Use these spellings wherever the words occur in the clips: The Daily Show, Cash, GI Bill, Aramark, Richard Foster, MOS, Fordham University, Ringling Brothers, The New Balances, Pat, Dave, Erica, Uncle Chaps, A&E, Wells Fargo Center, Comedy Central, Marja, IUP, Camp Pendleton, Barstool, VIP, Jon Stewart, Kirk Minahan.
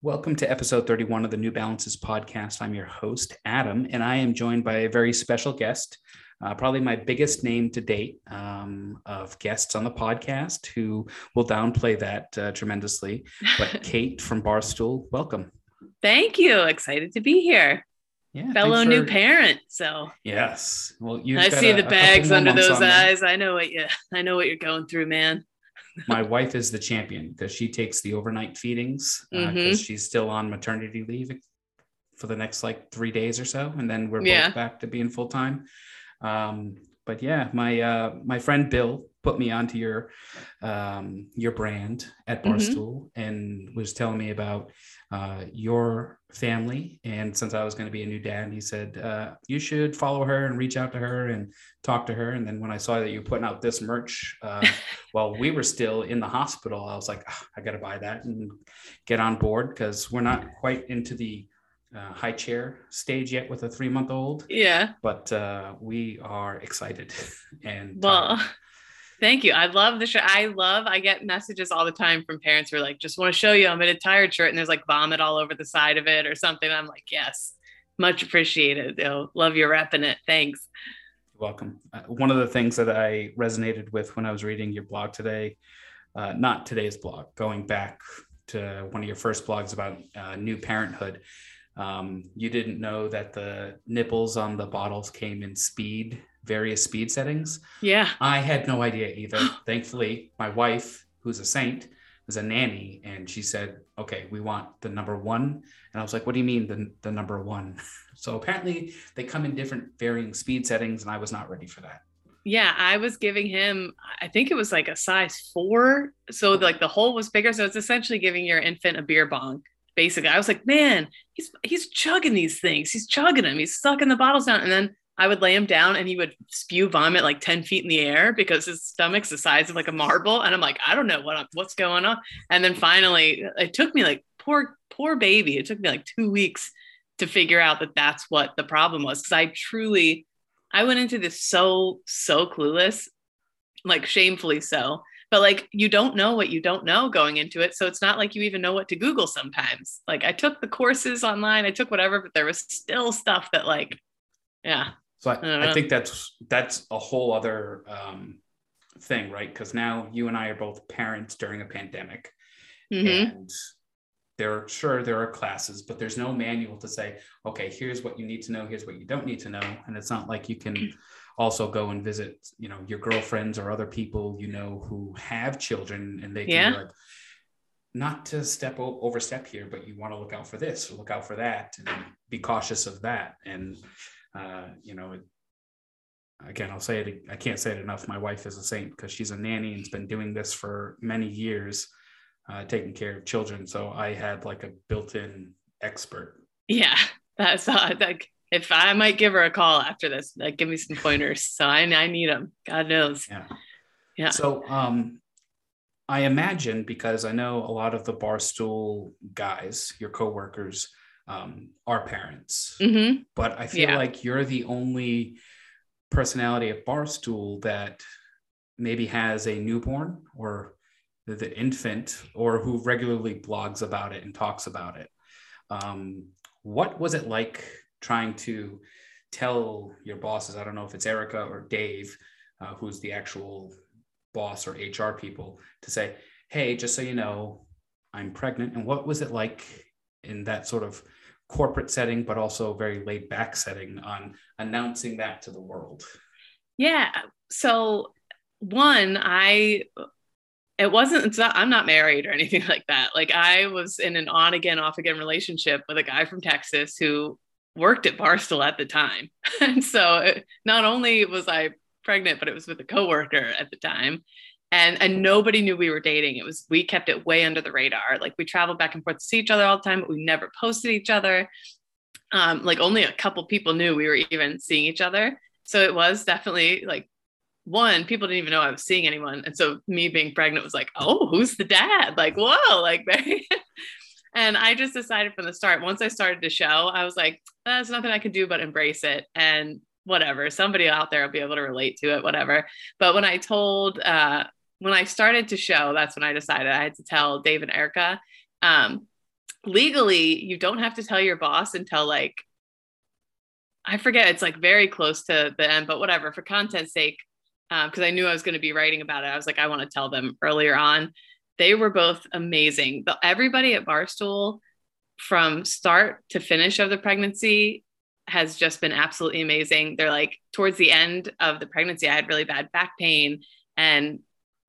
Welcome to episode 31 of the New Balances podcast. I'm your host, Adam, and I am joined by a very special guest, probably my biggest name to date of guests on the podcast, who will downplay that tremendously. But Kate from Barstool, welcome. Thank you. Excited to be here. Yeah, fellow new parent. So yes, well, you. I see the bags under those eyes. I know what you're going through, man. My wife is the champion because she takes the overnight feedings because she's still on maternity leave for the next like 3 days or so. And then we're both back to being full time. But yeah, my friend Bill put me onto your brand at Barstool and was telling me about your family. And since I was going to be a new dad, he said, you should follow her and reach out to her and talk to her. And then when I saw that you were putting out this merch while we were still in the hospital, I was like, oh, I got to buy that and get on board because we're not quite into the high chair stage yet with a 3-month-old. Yeah. But we are excited. And thank you. I love the shirt. I get messages all the time from parents who are like, just want to show you I'm in a tired shirt. And there's like vomit all over the side of it or something. I'm like, yes, much appreciated. Oh, love you repping it. Thanks. Welcome. One of the things that I resonated with when I was reading your blog today, not today's blog, going back to one of your first blogs about new parenthood. You didn't know that the nipples on the bottles came in various speed settings. Yeah. I had no idea either. Thankfully, my wife, who's a saint, is a nanny. And she said, okay, we want the number one. And I was like, what do you mean the number one? So apparently they come in different varying speed settings. And I was not ready for that. Yeah. I was giving him, I think it was like a size 4. So like the hole was bigger. So it's essentially giving your infant a beer bong. Basically, I was like, man, he's chugging these things. He's chugging them. He's sucking the bottles down. And then I would lay him down and he would spew vomit like 10 feet in the air because his stomach's the size of like a marble. And I'm like, I don't know what's going on. And then finally, it took me like poor baby. It took me like 2 weeks to figure out that that's what the problem was. Cause I went into this so clueless, like shamefully so. But like, you don't know what you don't know going into it. So it's not like you even know what to Google sometimes. Like I took the courses online, I took whatever, but there was still stuff that like, yeah. So I think that's a whole other thing, right? Because now you and I are both parents during a pandemic. And there are classes, but there's no manual to say, okay, here's what you need to know. Here's what you don't need to know. And it's not like you can also go and visit, you know, your girlfriends or other people, you know, who have children and they can be like, not to overstep here, but you want to look out for this, or look out for that and be cautious of that. And, you know, again, I'll say it, I can't say it enough. My wife is a saint because she's a nanny and has been doing this for many years, taking care of children. So I had like a built-in expert. Yeah. That's like, if I might give her a call after this, like give me some pointers. So I need them. God knows. Yeah. Yeah. So I imagine, because I know a lot of the Barstool guys, your coworkers, are parents, but I feel like you're the only personality at Barstool that maybe has a newborn or the infant or who regularly blogs about it and talks about it. What was it like trying to tell your bosses, I don't know if it's Erica or Dave, who's the actual boss or HR people, to say, hey, just so you know, I'm pregnant? And what was it like in that sort of corporate setting, but also very laid back setting, on announcing that to the world? Yeah. So one, I'm not married or anything like that. Like I was in an on again, off again relationship with a guy from Texas who worked at Barstool at the time. And so not only was I pregnant, but it was with a coworker at the time. And nobody knew we were dating. We kept it way under the radar. Like we traveled back and forth to see each other all the time, but we never posted each other. Like only a couple people knew we were even seeing each other. So it was definitely like one, people didn't even know I was seeing anyone. And so me being pregnant was like, oh, who's the dad? Like, whoa, like, and I just decided from the start, once I started the show, I was like, there's nothing I can do but embrace it. And whatever, somebody out there will be able to relate to it, whatever. But when I told, when I started to show, that's when I decided I had to tell Dave and Erica, legally, you don't have to tell your boss until like, I forget, it's like very close to the end, but whatever, for content's sake, because I knew I was going to be writing about it. I was like, I want to tell them earlier on. They were both amazing. Everybody at Barstool from start to finish of the pregnancy has just been absolutely amazing. They're like, towards the end of the pregnancy, I had really bad back pain and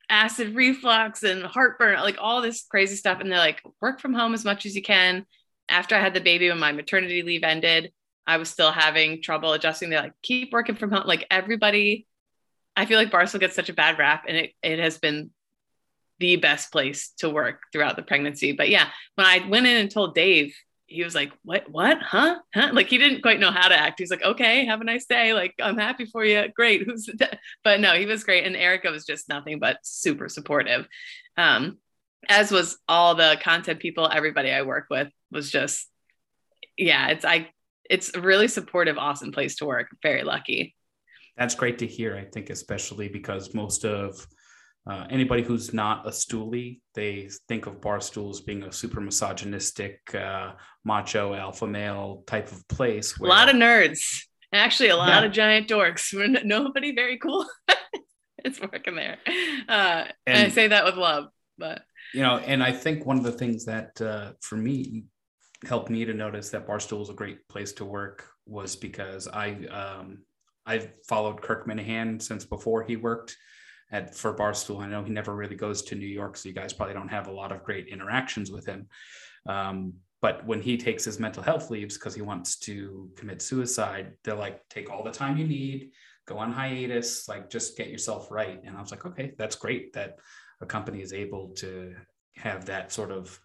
acid reflux and heartburn, like all this crazy stuff. And they're like, work from home as much as you can. After I had the baby, when my maternity leave ended, I was still having trouble adjusting. They're like, keep working from home. Like everybody, I feel like Barstool gets such a bad rap, and it has been the best place to work throughout the pregnancy. But yeah, when I went in and told Dave, he was like, what, huh? Like he didn't quite know how to act. He's like, okay, have a nice day. Like, I'm happy for you. Great. But no, he was great. And Erica was just nothing but super supportive. As was all the content people. Everybody I work with was just, yeah, it's a really supportive, awesome place to work. Very lucky. That's great to hear. I think, especially because most of anybody who's not a stoolie, they think of Barstool as being a super misogynistic, macho alpha male type of place. A lot of nerds, actually, a lot of giant dorks. Nobody very cool. It's working there. And I say that with love, but and I think one of the things that for me helped me to notice that Barstool is a great place to work was because I've followed Kirk Minahan since before he worked for Barstool. I know he never really goes to New York, so you guys probably don't have a lot of great interactions with him. But when he takes his mental health leaves because he wants to commit suicide, they're like, take all the time you need, go on hiatus, like just get yourself right. And I was like, okay, that's great that a company is able to have that sort of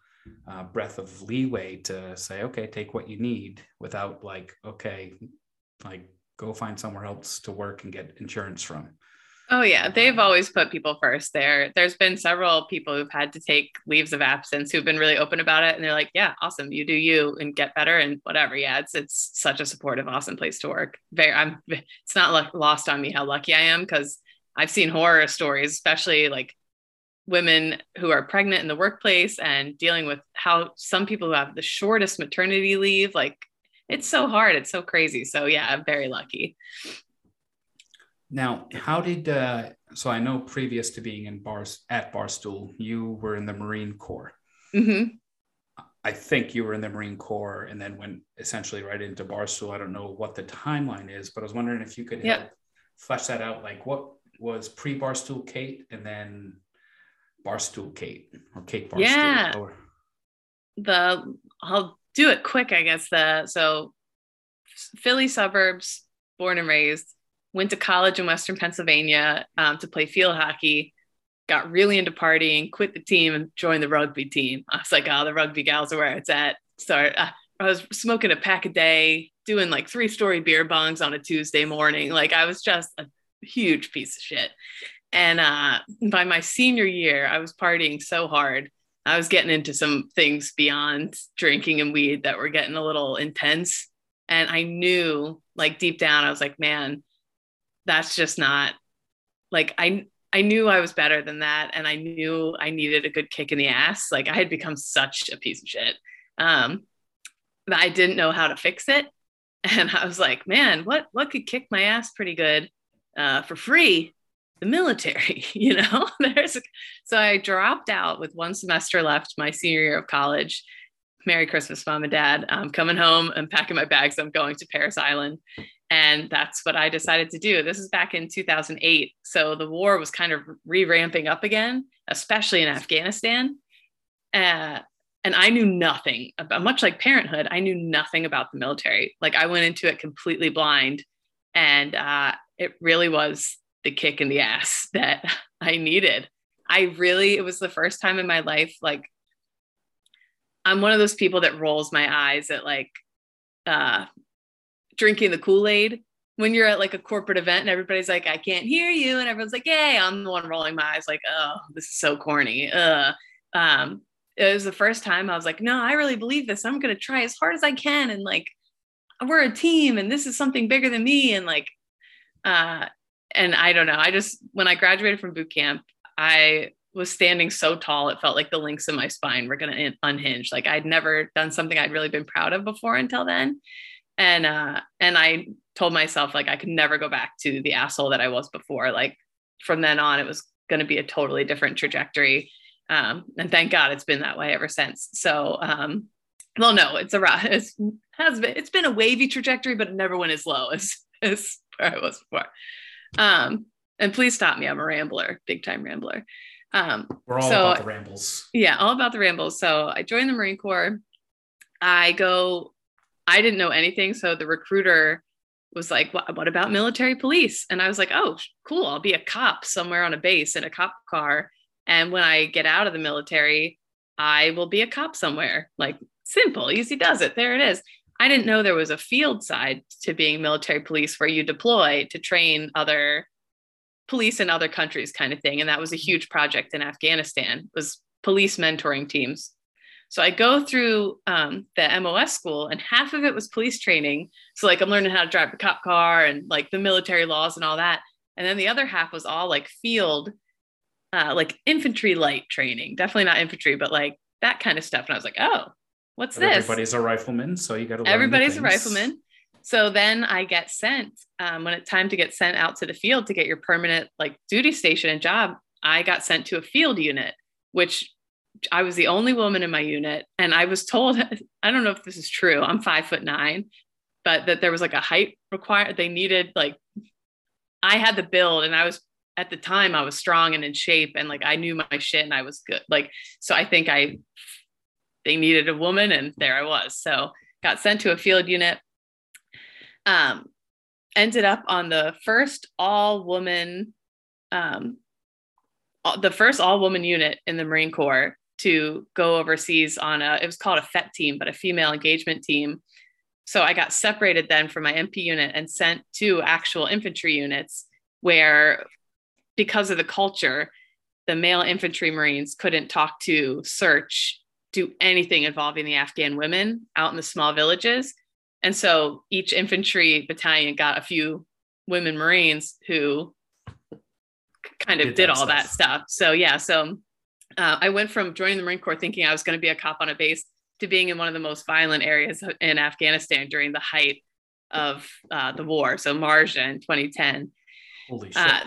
breath of leeway to say, okay, take what you need without like, okay, like go find somewhere else to work and get insurance from. Oh yeah. They've always put people first there. There's been several people who've had to take leaves of absence who've been really open about it. And they're like, yeah, awesome. You do you and get better and whatever. Yeah. It's such a supportive, awesome place to work. It's not lost on me how lucky I am, because I've seen horror stories, especially like women who are pregnant in the workplace and dealing with how some people who have the shortest maternity leave, like it's so hard. It's so crazy. So yeah, I'm very lucky. Now, how did, so I know previous to being at Barstool, you were in the Marine Corps. Mm-hmm. I think you were in the Marine Corps and then went essentially right into Barstool. I don't know what the timeline is, but I was wondering if you could help flesh that out. Like what was pre-Barstool Kate and then Barstool Kate or Kate Barstool? Yeah, I'll do it quick, I guess. So Philly suburbs, born and raised. Went to college in Western Pennsylvania to play field hockey, got really into partying, quit the team and joined the rugby team. I was like, oh, the rugby gals are where it's at. So I was smoking a pack a day, doing like 3-story beer bongs on a Tuesday morning. Like I was just a huge piece of shit. And by my senior year, I was partying so hard. I was getting into some things beyond drinking and weed that were getting a little intense. And I knew like deep down, I was like, man, that's just not like, I knew I was better than that. And I knew I needed a good kick in the ass. Like I had become such a piece of shit. But I didn't know how to fix it. And I was like, man, what could kick my ass pretty good for free? The military, you know? So I dropped out with one semester left my senior year of college. Merry Christmas, Mom and Dad. I'm coming home. I'm packing my bags. I'm going to Paris Island. And that's what I decided to do. This is back in 2008. So the war was kind of re-ramping up again, especially in Afghanistan. And I knew nothing about, much like parenthood, I knew nothing about the military. Like I went into it completely blind. And it really was the kick in the ass that I needed. It was the first time in my life, like I'm one of those people that rolls my eyes at like, drinking the Kool-Aid when you're at like a corporate event and everybody's like, I can't hear you. And everyone's like, yay, I'm the one rolling my eyes like, oh, this is so corny. It was the first time I was like, no, I really believe this. I'm going to try as hard as I can. And like, we're a team and this is something bigger than me. And like, and I don't know, I just, when I graduated from boot camp, I was standing so tall. It felt like the links in my spine were going to unhinge. Like I'd never done something I'd really been proud of before until then. And I told myself like, I could never go back to the asshole that I was before. Like from then on, it was going to be a totally different trajectory. And thank God it's been that way ever since. So, well, no, it's a rough, it's been a wavy trajectory, but it never went as low as where I was before. And please stop me. I'm a rambler, big time rambler. We're all about the rambles. Yeah. All about the rambles. So I joined the Marine Corps. I didn't know anything. So the recruiter was like, what about military police? And I was like, oh, cool. I'll be a cop somewhere on a base in a cop car. And when I get out of the military, I will be a cop somewhere. Like simple, easy does it. There it is. I didn't know there was a field side to being military police where you deploy to train other police in other countries kind of thing. And that was a huge project in Afghanistan, was police mentoring teams. So I go through the MOS school and half of it was police training. So like I'm learning how to drive a cop car and like the military laws and all that. And then the other half was all like field, like infantry light training, definitely not infantry, but like that kind of stuff. And I was like, oh, what's this? Everybody's a rifleman. So you got to learn everybody's a rifleman. So then I get sent when it's time to get sent out to the field to get your permanent like duty station and job. I got sent to a field unit, which I was the only woman in my unit. And I was told, I don't know if this is true. I'm 5'9", but that there was like a height required. They needed like, I had the build and I was at the time I was strong and in shape and like, I knew my shit and I was good. Like, so I think they needed a woman and there I was. So got sent to a field unit, ended up on the first all woman, the first all woman unit in the Marine Corps to go overseas on it was called a FET team, but a female engagement team. So I got separated then from my MP unit and sent to actual infantry units where, because of the culture, the male infantry Marines couldn't talk to, search, do anything involving the Afghan women out in the small villages. And so each infantry battalion got a few women Marines who kind of did all that stuff. So yeah, so I went from joining the Marine Corps thinking I was going to be a cop on a base to being in one of the most violent areas in Afghanistan during the height of the war. So Marja in 2010. Holy shit.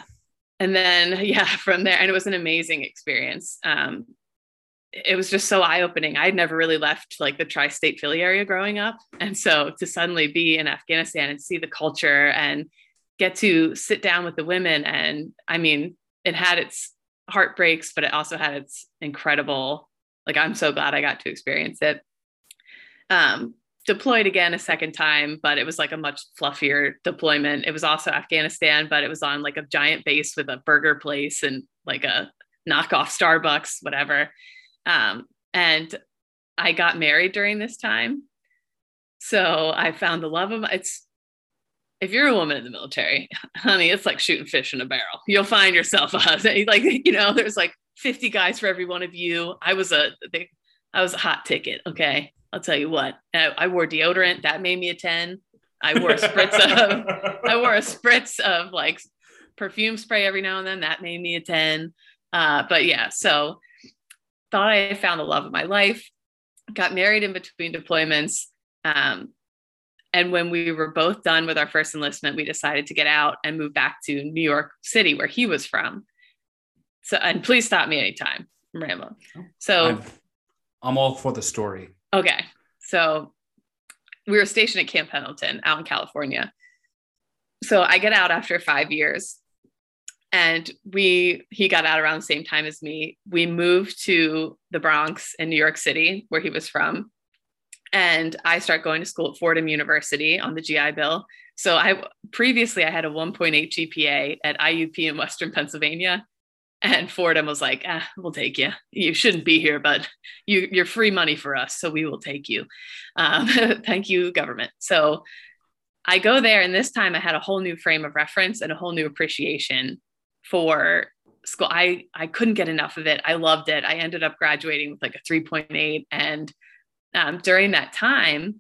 And then yeah, from there, and it was an amazing experience. It was just so eye-opening. I'd never really left like the tri-state Philly area growing up. And so to suddenly be in Afghanistan and see the culture and get to sit down with the women. And I mean, it had its heartbreaks, but it also had its incredible, like, I'm so glad I got to experience it. Deployed again a second time, but it was like a much fluffier deployment. It was also Afghanistan, but it was on like a giant base with a burger place and like a knockoff Starbucks, whatever. And I got married during this time. So I found the love of if you're a woman in the military, honey, it's like shooting fish in a barrel. You'll find yourself a husband. Like, you know, there's like 50 guys for every one of you. I was a hot ticket. Okay. I'll tell you what, I wore deodorant. That made me a 10. I wore a spritz of, like perfume spray every now and then. That made me a 10. But yeah, so thought I found the love of my life, got married in between deployments. And when we were both done with our first enlistment, we decided to get out and move back to New York City, where he was from. So, and please stop me anytime, Rambo. So I'm all for the story. Okay. So we were stationed at Camp Pendleton out in California. So I get out after 5 years and he got out around the same time as me. We moved to the Bronx in New York City, where he was from. And I start going to school at Fordham University on the GI Bill. So I had a 1.8 GPA at IUP in Western Pennsylvania, and Fordham was like, we'll take you. You shouldn't be here, but you're free money for us. So we will take you. Thank you, government. So I go there, and this time I had a whole new frame of reference and a whole new appreciation for school. I couldn't get enough of it. I loved it. I ended up graduating with like a 3.8. And during that time,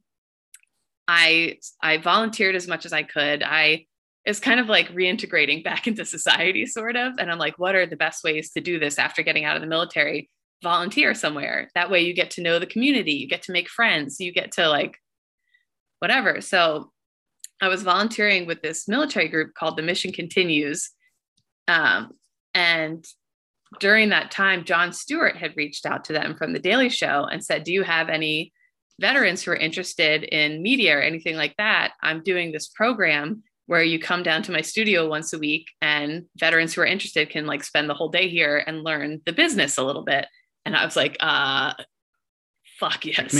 I volunteered as much as I could. It's kind of like reintegrating back into society, sort of. And I'm like, what are the best ways to do this after getting out of the military? Volunteer somewhere. That way you get to know the community, you get to make friends, you get to like, whatever. So I was volunteering with this military group called the Mission Continues. And during that time, Jon Stewart had reached out to them from The Daily Show and said, do you have any veterans who are interested in media or anything like that? I'm doing this program where you come down to my studio once a week and veterans who are interested can like spend the whole day here and learn the business a little bit. And I was like, fuck yes,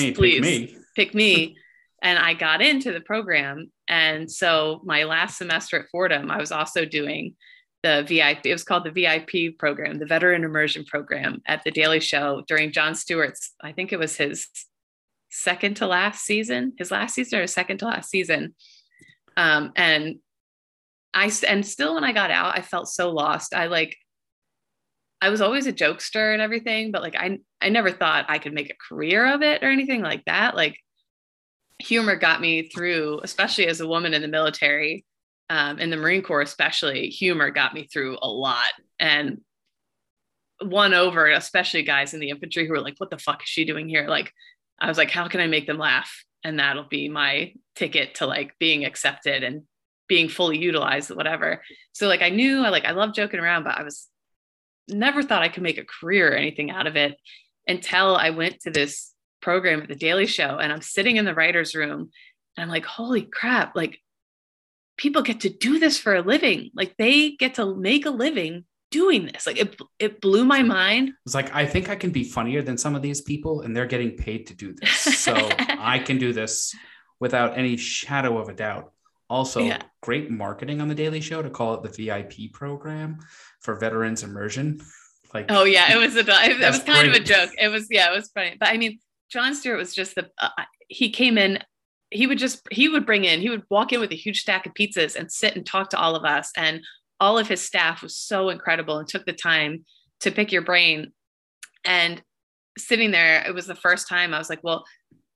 pick me. And I got into the program. And so my last semester at Fordham, I was also doing the VIP, it was called the VIP program, the Veteran Immersion Program at The Daily Show during Jon Stewart's, I think it was his second to last season. And still when I got out, I felt so lost. I was always a jokester and everything, but like, I never thought I could make a career of it or anything like that. Like humor got me through, especially as a woman in the military, in the Marine Corps, especially humor got me through a lot and won over, especially guys in the infantry who were like, what the fuck is she doing here? Like, I was like, how can I make them laugh? And that'll be my ticket to like being accepted and being fully utilized, whatever. So like, I love joking around, but I was never thought I could make a career or anything out of it until I went to this program at The Daily Show and I'm sitting in the writer's room and I'm like, holy crap. Like people get to do this for a living. Like they get to make a living doing this. Like it blew my mind. It's like, I think I can be funnier than some of these people and they're getting paid to do this. So I can do this without any shadow of a doubt. Also, yeah. Great marketing on The Daily Show to call it the VIP program for veterans immersion. Like, oh yeah, it was kind of a joke. It was funny. But I mean, Jon Stewart was just he came in, he would walk in with a huge stack of pizzas and sit and talk to all of us. And all of his staff was so incredible and took the time to pick your brain. And sitting there, it was the first time I was like, well,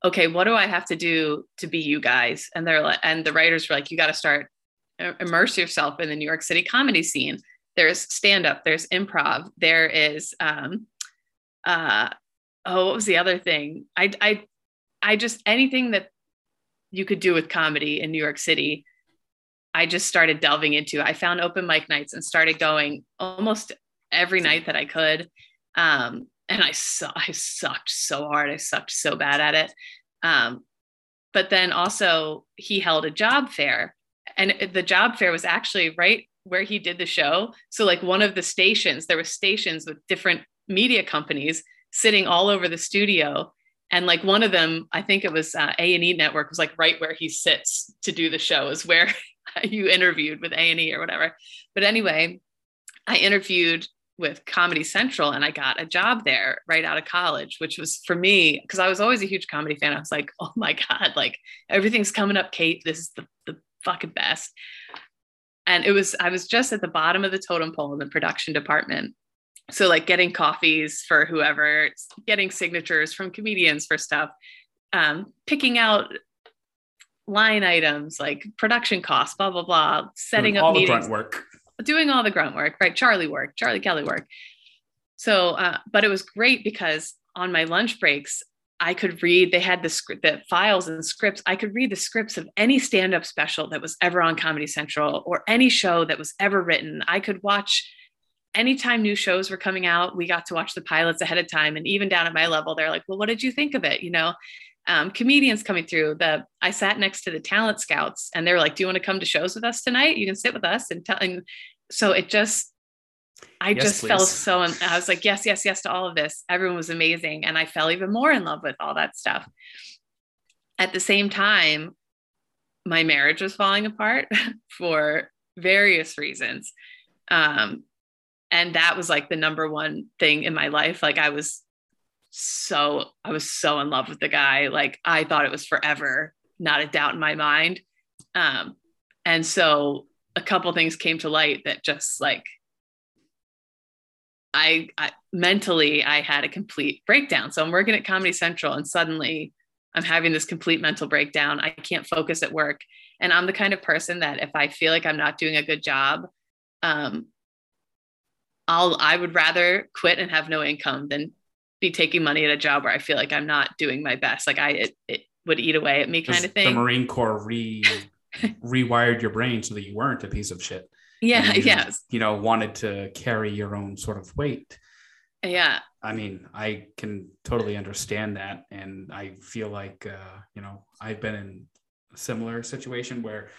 okay, what do I have to do to be you guys? And the writers were like, you got to start immerse yourself in the New York City comedy scene. There's stand-up, there's improv, there is, what was the other thing? I just, anything that you could do with comedy in New York City, I just started delving into. I found open mic nights and started going almost every night that I could. And I sucked so hard. I sucked so bad at it. But then also he held a job fair, and the job fair was actually right where he did the show. So like one of the stations, there were stations with different media companies sitting all over the studio. And like one of them, I think it was A&E network was like right where he sits to do the show is where you interviewed with A&E or whatever. But anyway, I interviewed with Comedy Central and I got a job there right out of college, which was for me, because I was always a huge comedy fan. I was like, oh my God, like everything's coming up, Kate, this is the fucking best. And I was just at the bottom of the totem pole in the production department. So like getting coffees for whoever, getting signatures from comedians for stuff, picking out line items, like production costs, blah, blah, blah, setting up meetings. All the grunt work. Doing all the grunt work, right? Charlie Kelly work. So, but it was great because on my lunch breaks, I could read, they had the files and scripts. I could read the scripts of any stand-up special that was ever on Comedy Central or any show that was ever written. I could watch anytime new shows were coming out, we got to watch the pilots ahead of time. And even down at my level, they're like, well, what did you think of it? You know, comedians coming through I sat next to the talent scouts and they were like, do you want to come to shows with us tonight? You can sit with us and tell. And so it just, I fell so, and I was like, yes, yes, yes to all of this. Everyone was amazing. And I fell even more in love with all that stuff. At the same time, my marriage was falling apart for various reasons. And that was like the number one thing in my life. Like I was so in love with the guy. Like I thought it was forever, not a doubt in my mind. And so a couple things came to light that just like, I mentally, I had a complete breakdown. So I'm working at Comedy Central and suddenly I'm having this complete mental breakdown. I can't focus at work. And I'm the kind of person that if I feel like I'm not doing a good job, I would rather quit and have no income than be taking money at a job where I feel like I'm not doing my best. Like it would eat away at me kind of thing. The Marine Corps rewired your brain so that you weren't a piece of shit. Yeah. Yes. You know, wanted to carry your own sort of weight. Yeah. I mean, I can totally understand that. And I feel like, you know, I've been in a similar situation where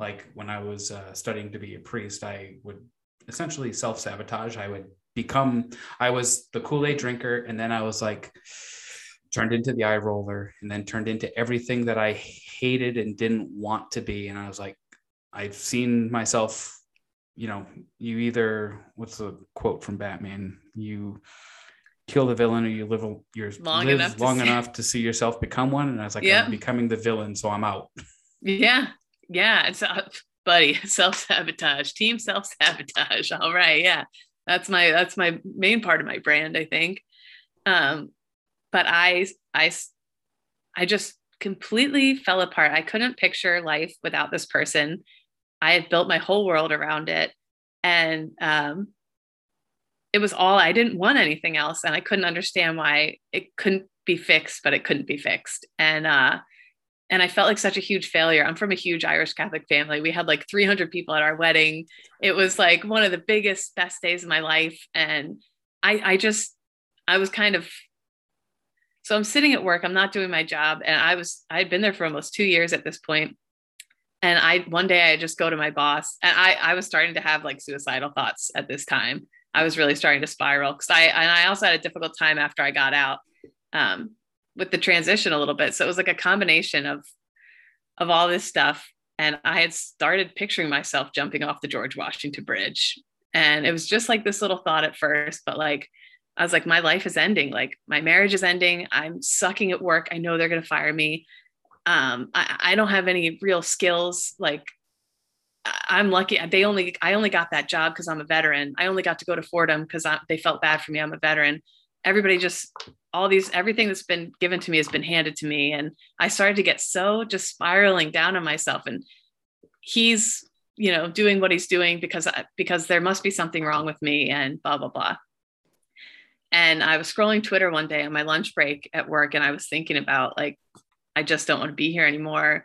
like when I was studying to be a priest, I would essentially self-sabotage. I was the Kool-Aid drinker. And then I was like turned into the eye roller and then turned into everything that I hated and didn't want to be. And I was like, I've seen myself, you know, you either, what's the quote from Batman? You kill the villain or you live long enough to see yourself become one. And I was like, yep. I'm becoming the villain, so I'm out. Yeah. Yeah. It's buddy, self-sabotage, team self-sabotage. All right. Yeah. That's my main part of my brand, I think. But I just completely fell apart. I couldn't picture life without this person. I had built my whole world around it. And it was all, I didn't want anything else. And I couldn't understand why it couldn't be fixed, but it couldn't be fixed. And I felt like such a huge failure. I'm from a huge Irish Catholic family. We had like 300 people at our wedding. It was like one of the biggest, best days of my life. And I was kind of, so I'm sitting at work, I'm not doing my job. And I'd been there for almost 2 years at this point. And one day I just go to my boss, and I was starting to have like suicidal thoughts at this time. I was really starting to spiral because I also had a difficult time after I got out with the transition a little bit. So it was like a combination of all this stuff. And I had started picturing myself jumping off the George Washington Bridge. And it was just like this little thought at first, but like, I was like, my life is ending. Like my marriage is ending. I'm sucking at work. I know they're going to fire me. I don't have any real skills. Like I'm lucky. I only got that job because I'm a veteran. I only got to go to Fordham because they felt bad for me. I'm a veteran. Everybody everything that's been given to me has been handed to me. And I started to get so just spiraling down on myself, and he's, you know, doing what he's doing because there must be something wrong with me and blah, blah, blah. And I was scrolling Twitter one day on my lunch break at work. And I was thinking about like, I just don't want to be here anymore.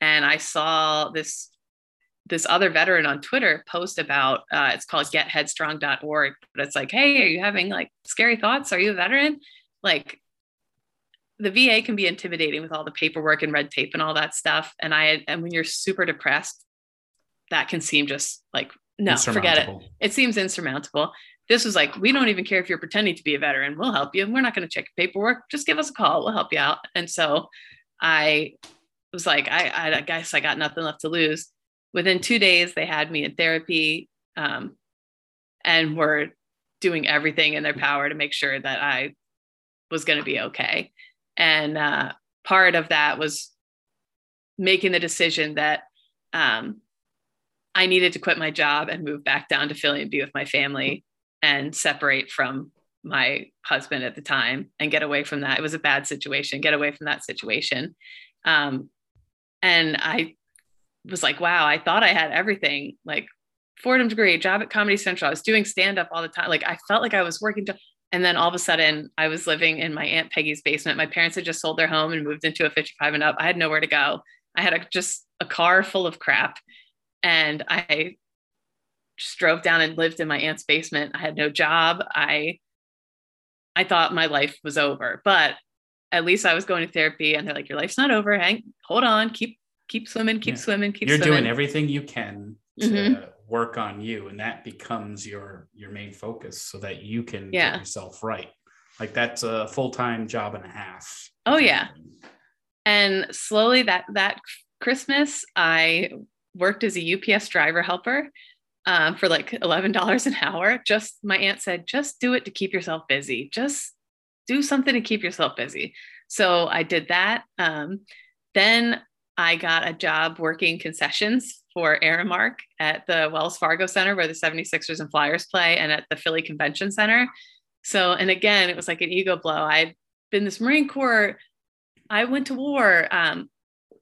And I saw this other veteran on Twitter post about, it's called getheadstrong.org, but it's like, hey, are you having like scary thoughts? Are you a veteran? Like the VA can be intimidating with all the paperwork and red tape and all that stuff. And when you're super depressed, that can seem just like, no, forget it. It seems insurmountable. This was like, we don't even care if you're pretending to be a veteran, we'll help you. We're not going to check your paperwork. Just give us a call. We'll help you out. And so I was like, I guess I got nothing left to lose. Within 2 days, they had me in therapy and were doing everything in their power to make sure that I was going to be okay. And part of that was making the decision that I needed to quit my job and move back down to Philly and be with my family and separate from my husband at the time and get away from that. It was a bad situation, get away from that situation. And I was like, wow, I thought I had everything, like Fordham degree, job at Comedy Central. I was doing stand-up all the time. Like I felt like I was working. And then all of a sudden I was living in my Aunt Peggy's basement. My parents had just sold their home and moved into a 55 and up. I had nowhere to go. I had just a car full of crap. And I just drove down and lived in my aunt's basement. I had no job. I thought my life was over, but at least I was going to therapy and they're like, your life's not over. Hold on. Keep swimming, keep swimming. You're doing everything you can to work on you. And that becomes your main focus so that you can get yourself right. Like that's a full-time job and a half. Oh yeah. And slowly that Christmas, I worked as a UPS driver helper. For like $11 an hour. Just my aunt said, just do it to keep yourself busy. Just do something to keep yourself busy. So I did that. Then I got a job working concessions for Aramark at the Wells Fargo Center where the 76ers and Flyers play and at the Philly Convention Center. So, and again, it was like an ego blow. I'd been this Marine Corps. I went to war.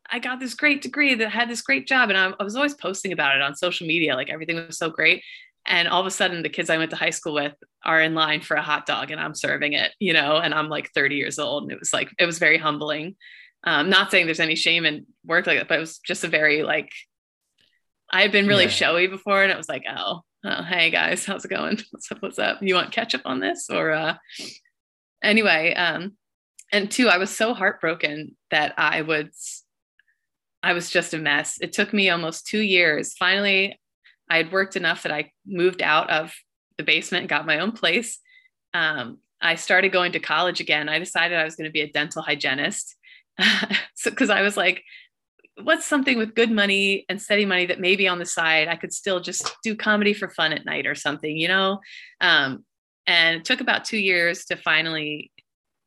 I got this great degree that had this great job. And I was always posting about it on social media. Like everything was so great. And all of a sudden the kids I went to high school with are in line for a hot dog and I'm serving it, you know, and I'm like 30 years old. And it was very humbling. Not saying there's any shame in work like that, but it was just a very, like, I had been really showy before. And it was like, oh, hey guys, how's it going? What's up? You want ketchup on this? Or, anyway. And two, I was so heartbroken that I was just a mess. It took me almost 2 years. Finally, I had worked enough that I moved out of the basement and got my own place. I started going to college again. I decided I was going to be a dental hygienist. So, cause I was like, what's something with good money and steady money that maybe on the side, I could still just do comedy for fun at night or something, you know? And it took about 2 years to finally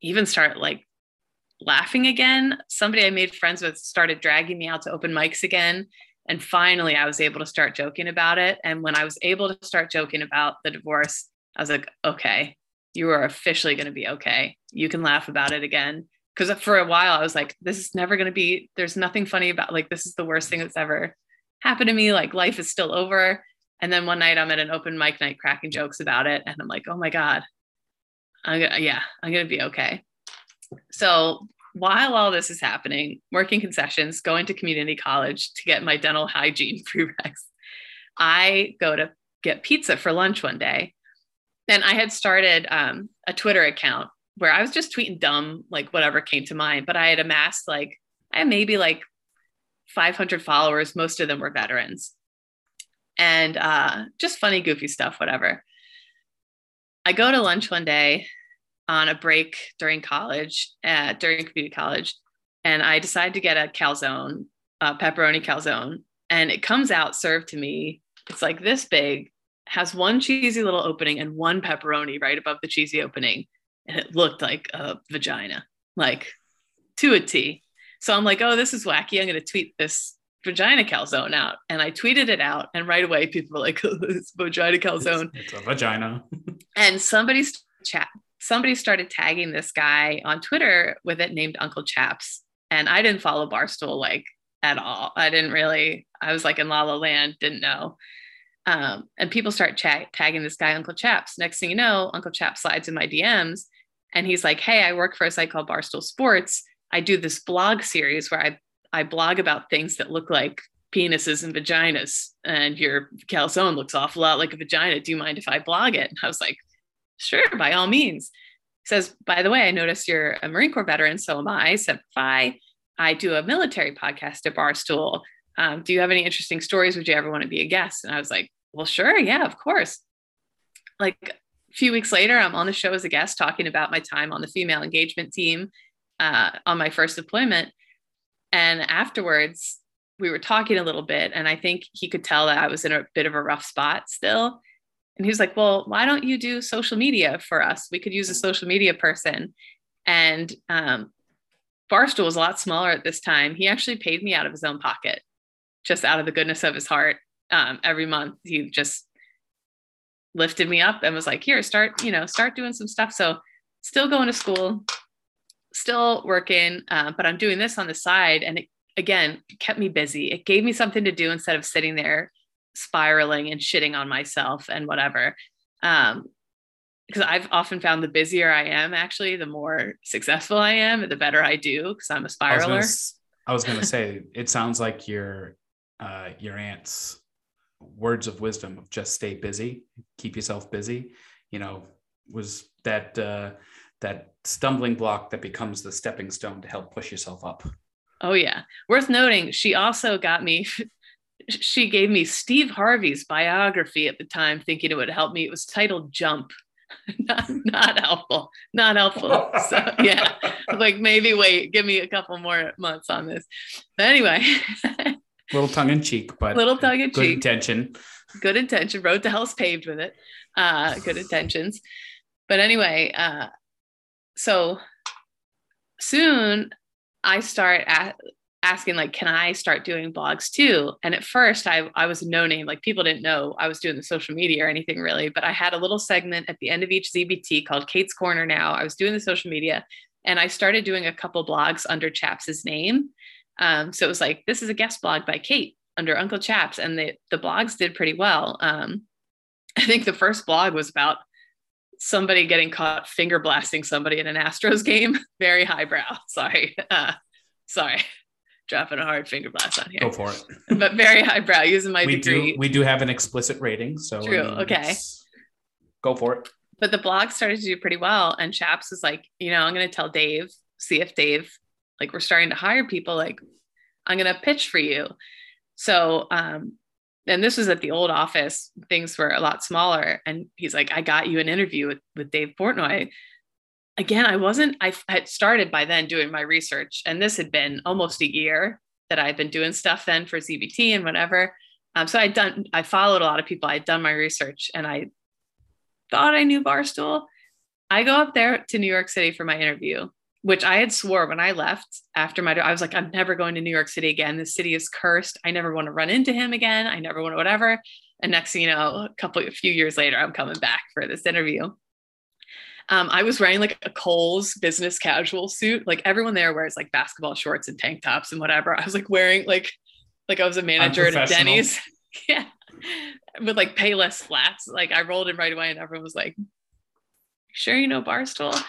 even start like laughing again. Somebody I made friends with started dragging me out to open mics again. And finally I was able to start joking about it. And when I was able to start joking about the divorce, I was like, okay, you are officially going to be okay. You can laugh about it again. Cause for a while I was like, this is never going to be, there's nothing funny about, like, this is the worst thing that's ever happened to me. Like life is still over. And then one night I'm at an open mic night cracking jokes about it. And I'm like, oh my God, I'm going to be okay. So while all this is happening, working concessions, going to community college to get my dental hygiene prereqs, I go to get pizza for lunch one day. And I had started a Twitter account where I was just tweeting dumb, like whatever came to mind, but I had amassed maybe 500 followers. Most of them were veterans and just funny, goofy stuff, whatever. I go to lunch one day on a break during college, during community college. And I decide to get a calzone, a pepperoni calzone. And it comes out served to me. It's like this big, has one cheesy little opening and one pepperoni right above the cheesy opening. And it looked like a vagina, like to a T. So I'm like, oh, this is wacky. I'm going to tweet this vagina calzone out. And I tweeted it out. And right away, people were like, oh, it's vagina calzone. It's a vagina. And somebody started tagging this guy on Twitter with it named Uncle Chaps. And I didn't follow Barstool like at all. I didn't really, I was like in La La Land, didn't know. And people start tagging this guy, Uncle Chaps. Next thing you know, Uncle Chaps slides in my DMs and he's like, hey, I work for a site called Barstool Sports. I do this blog series where I blog about things that look like penises and vaginas, and your calzone looks awful lot like a vagina. Do you mind if I blog it? And I was like, sure, by all means. He says, by the way, I noticed you're a Marine Corps veteran. So am I. I said, bye. I do a military podcast at Barstool. Do you have any interesting stories? Would you ever want to be a guest? And I was like, well, sure. Yeah, of course. Like a few weeks later, I'm on the show as a guest talking about my time on the female engagement team on my first deployment. And afterwards, we were talking a little bit. And I think he could tell that I was in a bit of a rough spot still. And he was like, well, why don't you do social media for us? We could use a social media person. And Barstool was a lot smaller at this time. He actually paid me out of his own pocket, just out of the goodness of his heart. Every month, he just lifted me up and was like, here, start doing some stuff. So still going to school, still working, but I'm doing this on the side. And it, again, kept me busy. It gave me something to do instead of sitting there spiraling and shitting on myself and whatever. Because I've often found the busier I am, actually, the more successful I am and the better I do, because I'm a spiraler. I was going to say, it sounds like your aunt's words of wisdom of just stay busy, keep yourself busy, you know, was that, that stumbling block that becomes the stepping stone to help push yourself up. Oh yeah. Worth noting, she also got me she gave me Steve Harvey's biography at the time, thinking it would help me. It was titled Jump. Not helpful. So yeah, like maybe wait, give me a couple more months on this. But anyway, little tongue in cheek, good intention. Good intention. Road to hell's paved with it. Good intentions. But anyway, so soon I start asking, like, can I start doing blogs too? And at first I was no name, like people didn't know I was doing the social media or anything really, but I had a little segment at the end of each ZBT called Kate's Corner. Now I was doing the social media and I started doing a couple blogs under Chaps's name. So it was like, this is a guest blog by Kate under Uncle Chaps. And the blogs did pretty well. I think the first blog was about somebody getting caught finger blasting somebody in an Astros game. Very highbrow. Sorry. Dropping a hard finger blast on here. Go for it. But very highbrow, using my degree. We do have an explicit rating, so true. Okay. Go for it. But the blog started to do pretty well, and Chaps was like, you know, I'm going to tell Dave, see if Dave, like, we're starting to hire people. Like, I'm going to pitch for you. So, and this was at the old office. Things were a lot smaller, and he's like, I got you an interview with Dave Portnoy. Again, I had started by then doing my research, and this had been almost a year that I'd been doing stuff then for ZBT and whatever. So I followed a lot of people. I'd done my research and I thought I knew Barstool. I go up there to New York City for my interview, which I had swore when I left after I was like, I'm never going to New York City again. This city is cursed. I never want to run into him again. I never want to whatever. And next thing you know, a few years later, I'm coming back for this interview. I was wearing like a Kohl's business casual suit. Like everyone there wears like basketball shorts and tank tops and whatever. I was like wearing like I was a manager at a Denny's. Yeah. With like Payless flats. Like I rolled in right away and everyone was like, sure, you know, Barstool.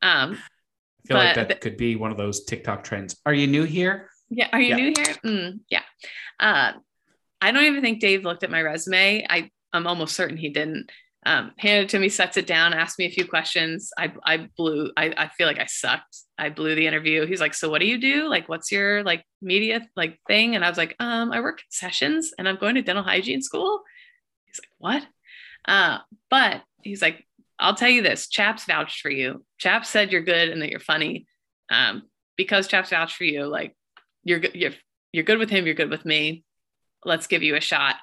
I feel like that could be one of those TikTok trends. Are you new here? Yeah. Are you new here? Yeah. I don't even think Dave looked at my resume. I'm almost certain he didn't. Handed it to me, sets it down, asked me a few questions. I feel like I sucked. I blew the interview. He's like, so what do you do? Like, what's your like media like thing? And I was like, I work concessions and I'm going to dental hygiene school. He's like, what? But he's like, I'll tell you this, Chaps vouched for you. Chaps said you're good and that you're funny. Because Chaps vouched for you, like you're good with him. You're good with me. Let's give you a shot.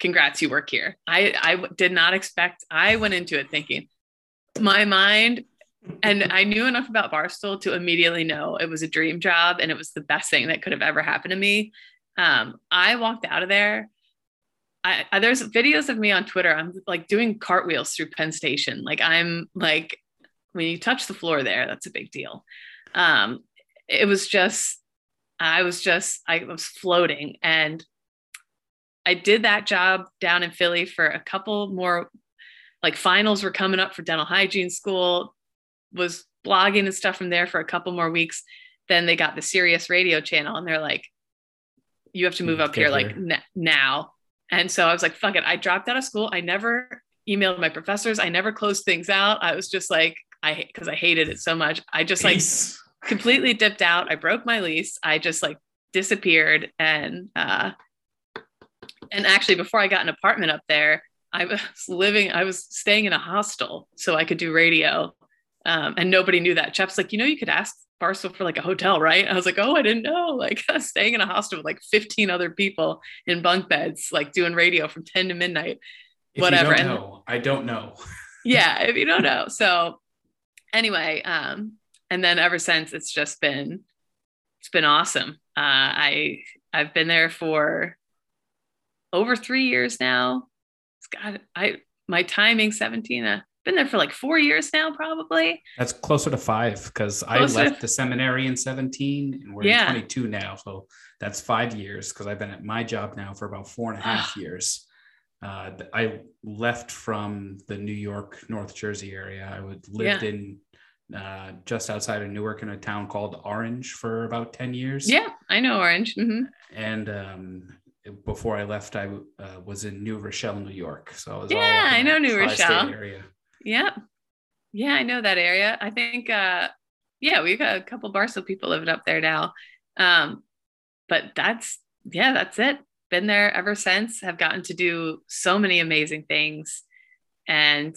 Congrats, you work here. I did not expect, I went into it thinking my mind, and I knew enough about Barstool to immediately know it was a dream job and it was the best thing that could have ever happened to me. I walked out of there. There's videos of me on Twitter. I'm like doing cartwheels through Penn Station. Like I'm like, when you touch the floor there, that's a big deal. It was just, I was floating, and I did that job down in Philly for a couple more, like finals were coming up for dental hygiene school, was blogging and stuff from there for a couple more weeks. Then they got the Sirius radio channel and they're like, you have to move up here like now. And so I was like, fuck it. I dropped out of school. I never emailed my professors. I never closed things out. I was just like, because I hated it so much. I just like completely dipped out. I broke my lease. I just like disappeared. And actually, before I got an apartment up there, I was staying in a hostel so I could do radio. And nobody knew that. Chap's like, you know, you could ask Barstool for like a hotel, right? I was like, oh, I didn't know. Like I was staying in a hostel with like 15 other people in bunk beds, like doing radio from 10 to midnight, whatever. I don't know. Yeah. If you don't know. So anyway. And then ever since it's been awesome. I've been there for over 3 years now. God, my timing, 17, I've been there for like 4 years now, probably. That's closer to 5 because I left the seminary in 17 and we're in 22 now. So that's 5 years because I've been at my job now for about 4.5 years. I left from the New York, North Jersey area. I lived in just outside of Newark in a town called Orange for about 10 years. Yeah, I know Orange. Mm-hmm. And, before I left, I was in New Rochelle, New York. So I was I know New Rochelle area. Yeah. Yeah. I know that area. I think, we got a couple Barstool people living up there now. But that's it. Been there ever since. Have gotten to do so many amazing things. And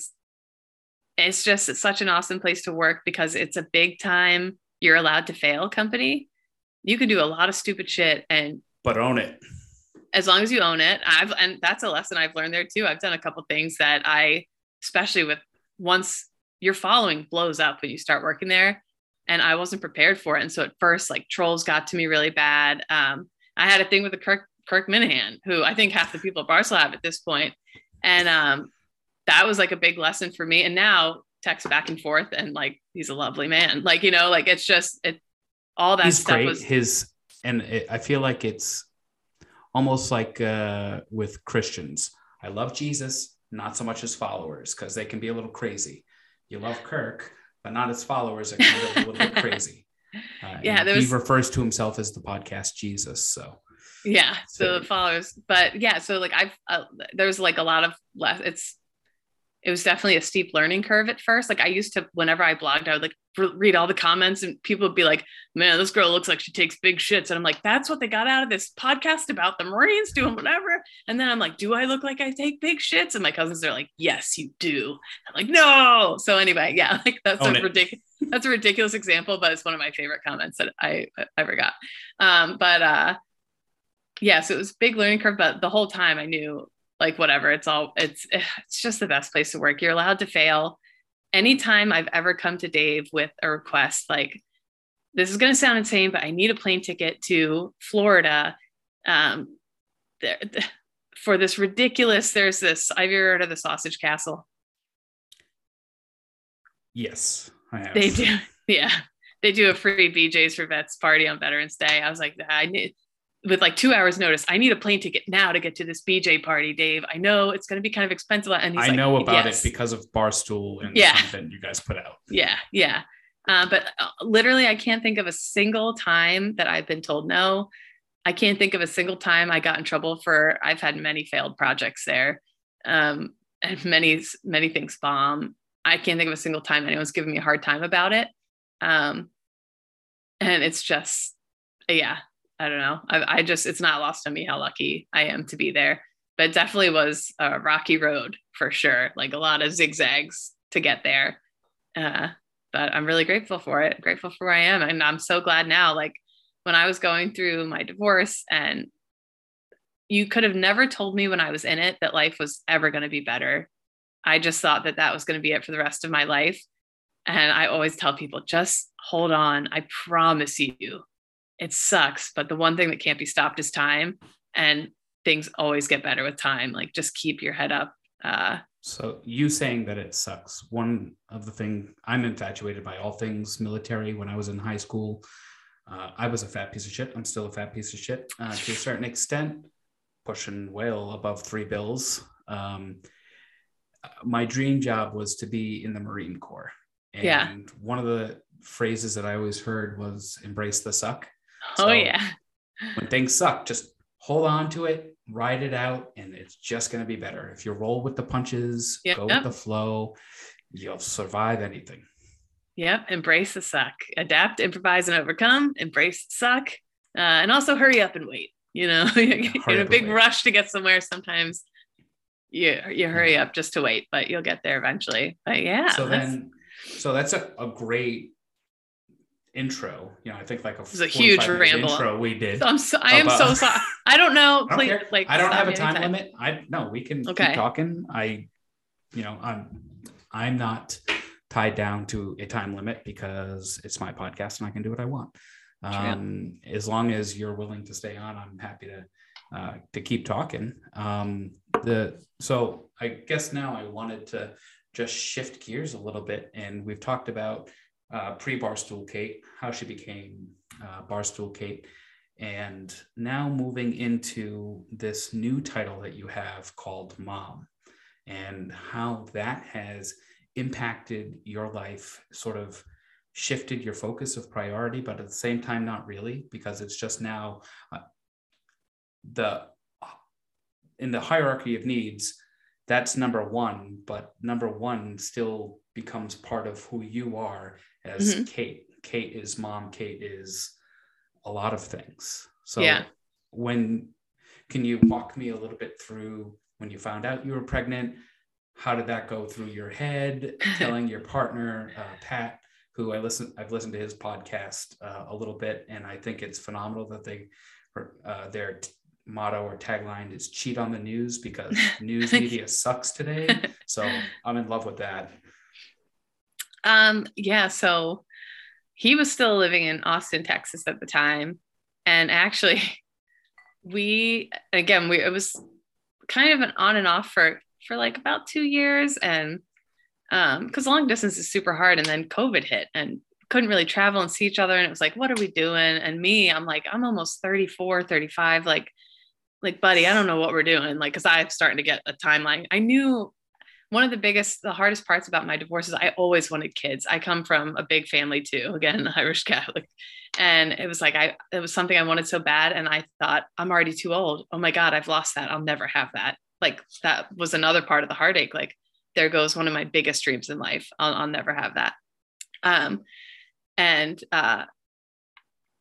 it's just such an awesome place to work because it's a big time. You're allowed to fail company. You can do a lot of stupid shit but own it. As long as you own it. And that's a lesson I've learned there too. I've done a couple things that especially once your following blows up when you start working there, and I wasn't prepared for it. And so at first, like, trolls got to me really bad. I had a thing with the Kirk Minahan, who I think half the people at Barstool have at this point. And that was like a big lesson for me. And now text back and forth, and like, he's a lovely man. Like, you know, like, it's just it, all that he's stuff great. Was his. And it, I feel like it's almost like with Christians. I love Jesus, not so much his followers, because they can be a little crazy. You love Kirk, but not his followers are kind of a little bit crazy. He refers to himself as the podcast Jesus. So yeah, so the followers, but yeah, so like I've there's like a lot of less. It was definitely a steep learning curve at first. Like I used to, whenever I blogged, I would like read all the comments, and people would be like, "Man, this girl looks like she takes big shits," and I'm like, "That's what they got out of this podcast about the Marines doing whatever." And then I'm like, "Do I look like I take big shits?" And my cousins are like, "Yes, you do." I'm like, "No." So anyway, yeah, like that's that's a ridiculous example, but it's one of my favorite comments that I ever got. Yeah, so it was a big learning curve, but the whole time I knew, like, whatever, it's just the best place to work. You're allowed to fail. Anytime I've ever come to Dave with a request, like, this is going to sound insane, but I need a plane ticket to Florida for this ridiculous, there's this, have you heard of the Sausage Castle? Yes, I have. They do. Yeah. They do a free BJ's for Vets party on Veterans Day. I was like, I knew, with like 2 hours notice, I need a plane ticket now to get to this BJ party, Dave. I know it's going to be kind of expensive. And he's I know about it because of Barstool and the content you guys put out. Yeah. Yeah. But literally I can't think of a single time that I've been told no. I can't think of a single time I got in trouble for, I've had many failed projects there. And many things bomb. I can't think of a single time anyone's giving me a hard time about it. And it's just, yeah. I don't know. I just, it's not lost on me how lucky I am to be there, but it definitely was a rocky road for sure. Like a lot of zigzags to get there. But I'm really grateful for it. Grateful for where I am. And I'm so glad now, like when I was going through my divorce, and you could have never told me when I was in it that life was ever going to be better. I just thought that that was going to be it for the rest of my life. And I always tell people, just hold on. I promise you, it sucks, but the one thing that can't be stopped is time, and things always get better with time. Like, just keep your head up. So you saying that it sucks. One of the things, I'm infatuated by all things military. When I was in high school, I was a fat piece of shit. I'm still a fat piece of shit to a certain extent, pushing well above $3 bills. My dream job was to be in the Marine Corps. And one of the phrases that I always heard was embrace the suck. So when things suck, just hold on to it, ride it out, and it's just going to be better. If you roll with the punches, go with the flow, you'll survive anything. Yep. Embrace the suck. Adapt, improvise, and overcome. Embrace the suck. And also hurry up and wait. You know, you're in a big rush to get somewhere. Sometimes you hurry up just to wait, but you'll get there eventually. But yeah. So that's a great intro, you know. I think like a huge ramble intro we did. I am so sorry. I don't know. Please, I don't have a time limit. We can keep talking. I'm not tied down to a time limit because it's my podcast and I can do what I want. As long as you're willing to stay on, I'm happy to keep talking. So I guess now I wanted to just shift gears a little bit, and we've talked about pre-Barstool Kate, how she became Barstool Kate, and now moving into this new title that you have called Mom, and how that has impacted your life, sort of shifted your focus of priority, but at the same time, not really, because it's just now in the hierarchy of needs, that's number one, but number one still becomes part of who you are as Kate. Kate is mom. Kate is a lot of things. So can you walk me a little bit through when you found out you were pregnant? How did that go through your head? Telling your partner, Pat, who I've listened to his podcast a little bit, and I think it's phenomenal that their motto or tagline is cheat on the news, because news media sucks today. So I'm in love with that. So he was still living in Austin, Texas at the time. And actually it was kind of an on and off for like about 2 years. And, cause long distance is super hard. And then COVID hit and couldn't really travel and see each other. And it was like, what are we doing? And me, I'm like, I'm almost 34, 35. Like, buddy, I don't know what we're doing. Like, cause I'm starting to get a timeline. I knew one of the hardest parts about my divorce is I always wanted kids. I come from a big family too, again, Irish Catholic. And it was like, it was something I wanted so bad. And I thought, I'm already too old. Oh my God, I've lost that. I'll never have that. Like, that was another part of the heartache. Like, there goes one of my biggest dreams in life. I'll never have that.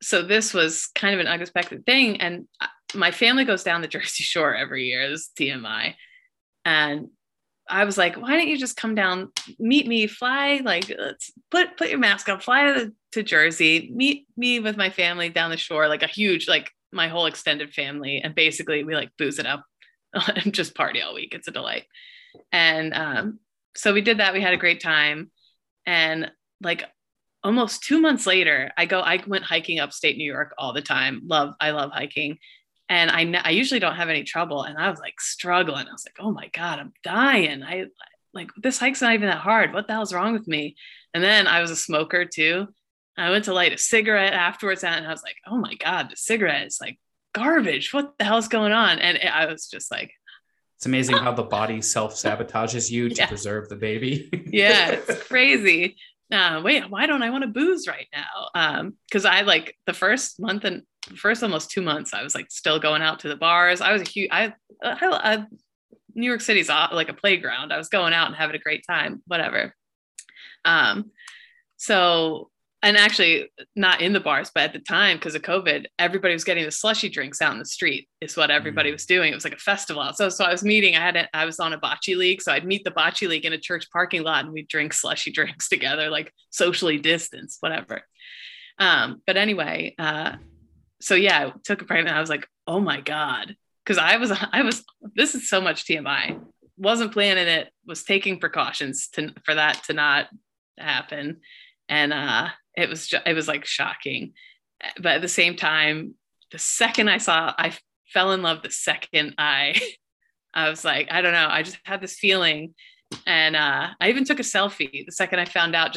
So this was kind of an unexpected thing. And my family goes down the Jersey Shore every year, this TMI. And I was like, why don't you just come down, meet me, fly, like, let's put your mask on, fly to Jersey, meet me with my family down the shore, like a huge, like my whole extended family. And basically we like booze it up and just party all week. It's a delight. And so we did that. We had a great time. And like almost 2 months later, I went hiking upstate New York all the time. I love hiking. And I usually don't have any trouble. And I was like struggling. I was like, oh my God, I'm dying. I like, this hike's not even that hard. What the hell's wrong with me? And then I was a smoker too. I went to light a cigarette afterwards. And I was like, oh my God, the cigarette is like garbage. What the hell's going on? And I was just like, it's amazing how the body self-sabotages you to preserve the baby. Yeah, it's crazy. Wait, why don't I want to booze right now? Cause I like the first month and first almost 2 months, I was like still going out to the bars. I was New York City's like a playground. I was going out and having a great time, whatever. And actually not in the bars, but at the time, because of COVID, everybody was getting the slushy drinks out in the street is what everybody was doing. It was like a festival. So I was on a bocce league. So I'd meet the bocce league in a church parking lot and we'd drink slushy drinks together, like socially distanced, whatever. But anyway, so yeah, I took a pregnant. I was like, oh my God. Cause this is so much TMI. Wasn't planning it, was taking precautions for that to not happen. And, it was like shocking, but at the same time, I fell in love the second I was like, I don't know. I just had this feeling. And, I even took a selfie the second I found out.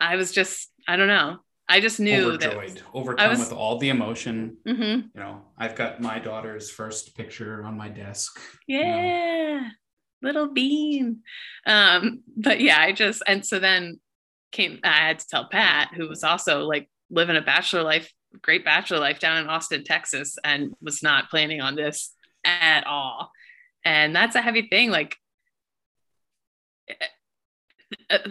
I don't know. I just knew overjoyed, overcome with all the emotion. Mm-hmm. You know, I've got my daughter's first picture on my desk. Yeah. You know. Little bean. But yeah, and so then I had to tell Pat, who was also like living a great bachelor life down in Austin, Texas, and was not planning on this at all. And that's a heavy thing. Like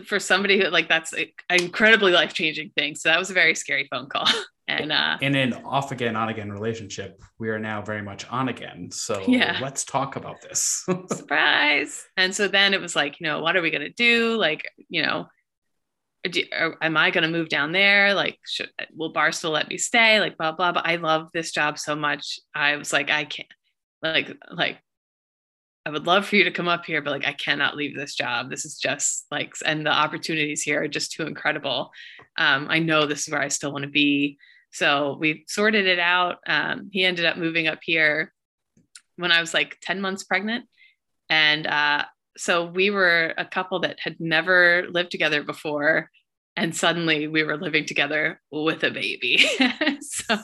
for somebody who like, that's an incredibly life-changing thing. So that was a very scary phone call. And in an off again, on again relationship, we are now very much on again. So yeah. Let's talk about this. Surprise. And so then it was like, you know, what are we going to do? Like, you know, am I going to move down there? Like, will Barstool let me stay? Like, blah, blah, blah. I love this job so much. I was like, I can't, like, I would love for you to come up here, but like, I cannot leave this job. This is just like, and the opportunities here are just too incredible. I know this is where I still want to be. So we sorted it out. He ended up moving up here when I was like 10 months pregnant. And so we were a couple that had never lived together before. And suddenly we were living together with a baby. So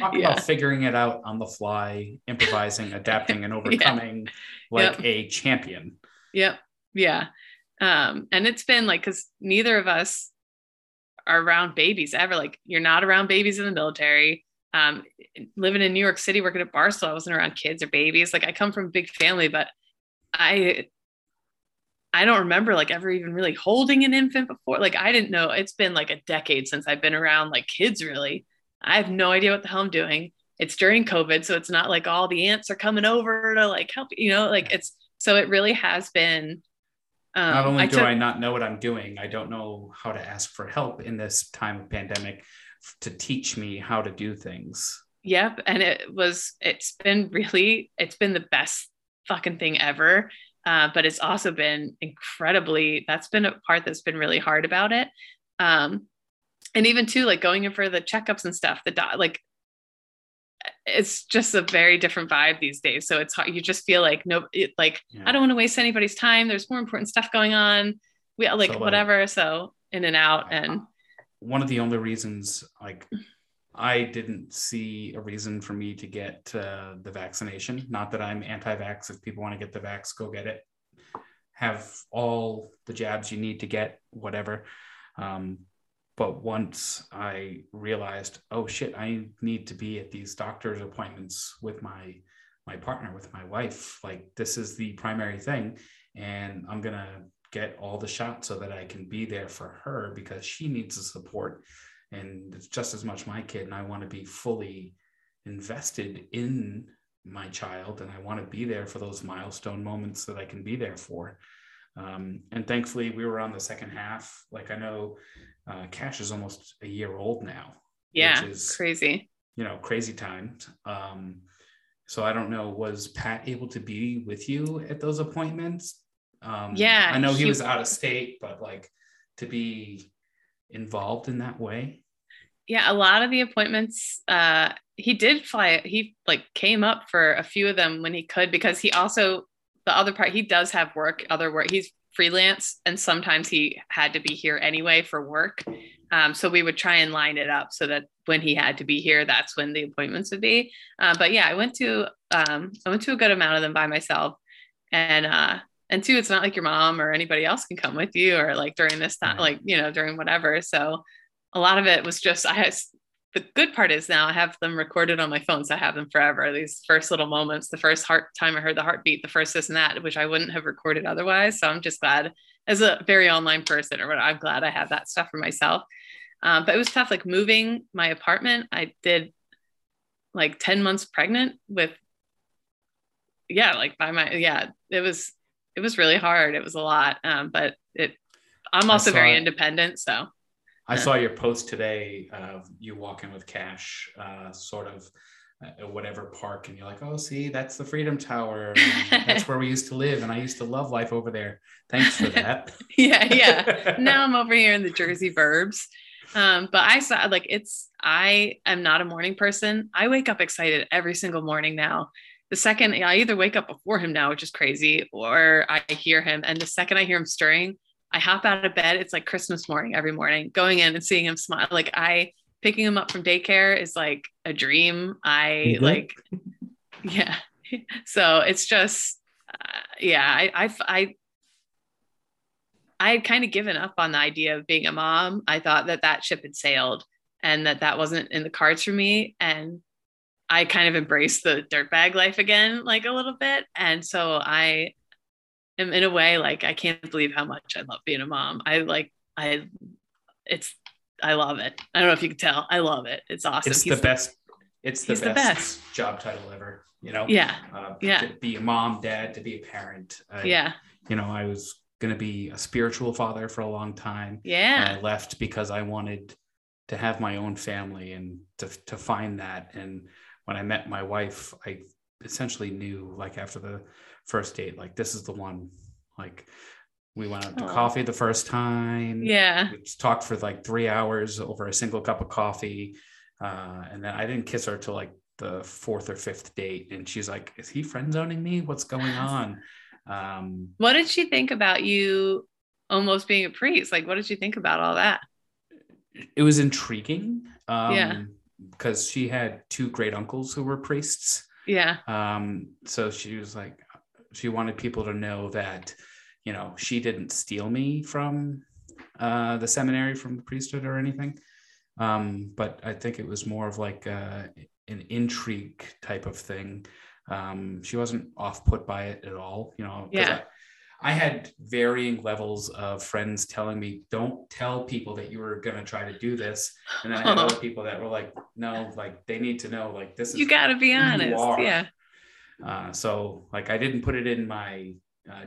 Talk about figuring it out on the fly, improvising, adapting, and overcoming like a champion. Yep. Yeah. And it's been like, cause neither of us are around babies ever. Like you're not around babies in the military. Living in New York City, working at Barstool, I wasn't around kids or babies. Like I come from a big family, but I don't remember like ever even really holding an infant before. Like I didn't know. It's been like a decade since I've been around like kids really. I have no idea what the hell I'm doing. It's during COVID. So it's not like all the aunts are coming over to like help, you know, like it's, so it really has been. Not only I not know what I'm doing, I don't know how to ask for help in this time of pandemic to teach me how to do things. Yep. And it's been the best fucking thing ever. But it's also been that's been a part that's been really hard about it. And even too, like going in for the checkups and stuff, it's just a very different vibe these days. So it's hard. You just feel like, yeah. I don't want to waste anybody's time. There's more important stuff going on. So in and out. And one of the only reasons, I didn't see a reason for me to get the vaccination. Not that I'm anti-vax. If people want to get the vax, go get it. Have all the jabs you need to get, whatever. But once I realized, oh shit, I need to be at these doctor's appointments with my partner, with my wife. This is the primary thing. And I'm going to get all the shots so that I can be there for her because she needs the support. And it's just as much my kid. And I want to be fully invested in my child. And I want to be there for those milestone moments that I can be there for. And thankfully we were on the second half. I know Cash is almost a year old now. Yeah. Which is crazy, crazy times. So I don't know, was Pat able to be with you at those appointments? Yeah. I know he was out of state, but to be involved in that way. Yeah. A lot of the appointments, he did fly. He came up for a few of them when he could, because he also, the other part, he does have other work. He's freelance. And sometimes he had to be here anyway for work. So we would try and line it up so that when he had to be here, that's when the appointments would be. But yeah, I went to a good amount of them by myself. And two, it's not like your mom or anybody else can come with you or during this time, during whatever. So a lot of it was just, the good part is now I have them recorded on my phone. So I have them forever. These first little moments, the first time I heard the heartbeat, the first this and that, which I wouldn't have recorded otherwise. So I'm just glad, as a very online person or whatever, I'm glad I have that stuff for myself. But it was tough, moving my apartment. I did 10 months pregnant with, it was really hard. It was a lot, I'm also very independent. So I saw your post today of you walking with Cash, whatever park, and you're like, oh, see, that's the Freedom Tower. That's where we used to live. And I used to love life over there. Thanks for that. Yeah. Now I'm over here in the Jersey Burbs. But I saw I am not a morning person. I wake up excited every single morning now. The second I either wake up before him now, which is crazy, or I hear him. And the second I hear him stirring, I hop out of bed. It's like Christmas morning, every morning, going in and seeing him smile. Picking him up from daycare is a dream. Yeah. So it's just, I had kind of given up on the idea of being a mom. I thought that ship had sailed and that wasn't in the cards for me. And I kind of embraced the dirtbag life again, a little bit. And so I am in a way, I can't believe how much I love being a mom. I love it. I don't know if you can tell. I love it. It's awesome. It's the best. It's the best job title ever, Yeah. To be a mom, dad, to be a parent. I was going to be a spiritual father for a long time. Yeah. And I left because I wanted to have my own family and to find that. And when I met my wife, I essentially knew after the first date, this is the one. We went out to coffee the first time. Yeah. We talked for 3 hours over a single cup of coffee. And then I didn't kiss her till the fourth or fifth date. And she's like, is he friend zoning me? What's going on? What did she think about you almost being a priest? What did you think about all that? It was intriguing. Because she had two great uncles who were priests. Yeah. So she was she wanted people to know that, she didn't steal me from the seminary, from the priesthood or anything. But I think it was more of an intrigue type of thing. She wasn't off put by it at all, 'cause yeah. I had varying levels of friends telling me, don't tell people that you were going to try to do this. And then I had other people that were no, they need to know, this is, you got to be honest. Yeah. So I didn't put it in my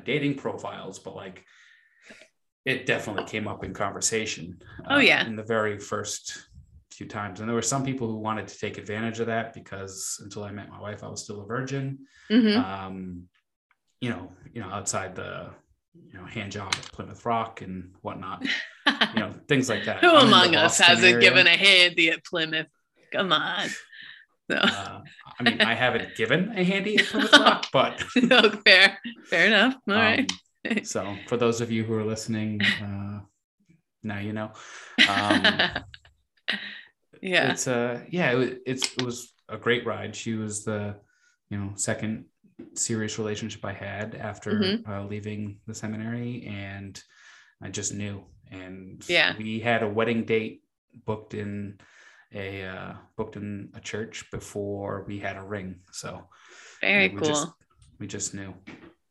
dating profiles, but it definitely came up in conversation. In the very first few times. And there were some people who wanted to take advantage of that because until I met my wife, I was still a virgin. Mm-hmm. Outside the hand job at Plymouth Rock and whatnot. you know, things like that. Who I'm among us hasn't given a handy at Plymouth? Come on. So. I mean, I haven't given a handy at Plymouth Rock, but fair enough. All right. So for those of you who are listening, now you know. Yeah. It's it was a great ride. She was the, second serious relationship I had after leaving the seminary, and I just knew. And we had a wedding date booked in a church before we had a ring. So very cool. We just knew.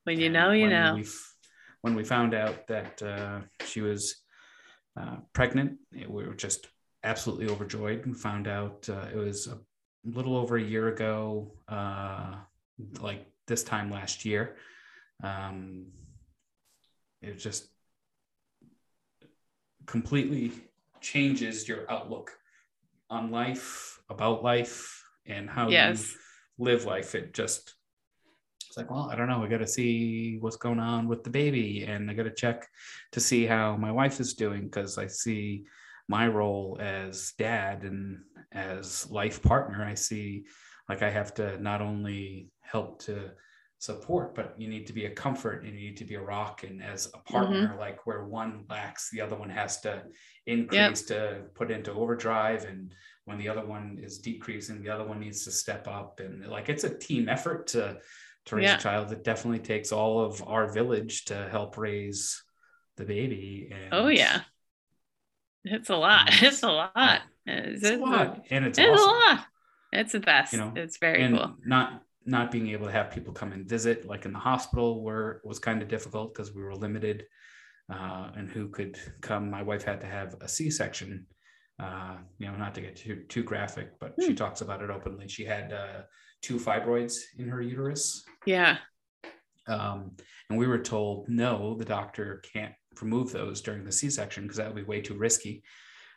When you know, you know. When we found out that she was pregnant, we were just absolutely overjoyed. We found out it was a little over a year ago, like this time last year. It just completely changes your outlook on life, about life, and how you live life. It's like, well, I don't know. I got to see what's going on with the baby, and I got to check to see how my wife is doing, because I see my role as dad and as life partner. I see, like, I have to not only help to support, but you need to be a comfort and you need to be a rock. And as a partner, like where one lacks, the other one has to increase to put into overdrive. And when the other one is decreasing, the other one needs to step up. And like, it's a team effort to raise a child. It definitely takes all of our village to help raise the baby. And it's a lot. It's a lot. It's a lot. It's the best. It's very cool. Not being able to have people come and visit, like in the hospital, where it was kind of difficult because we were limited and who could come. My wife had to have a C-section, not to get too graphic, but she talks about it openly. She had 2 fibroids in her uterus. Yeah. And we were told, no, the doctor can't remove those during the C-section because that would be way too risky.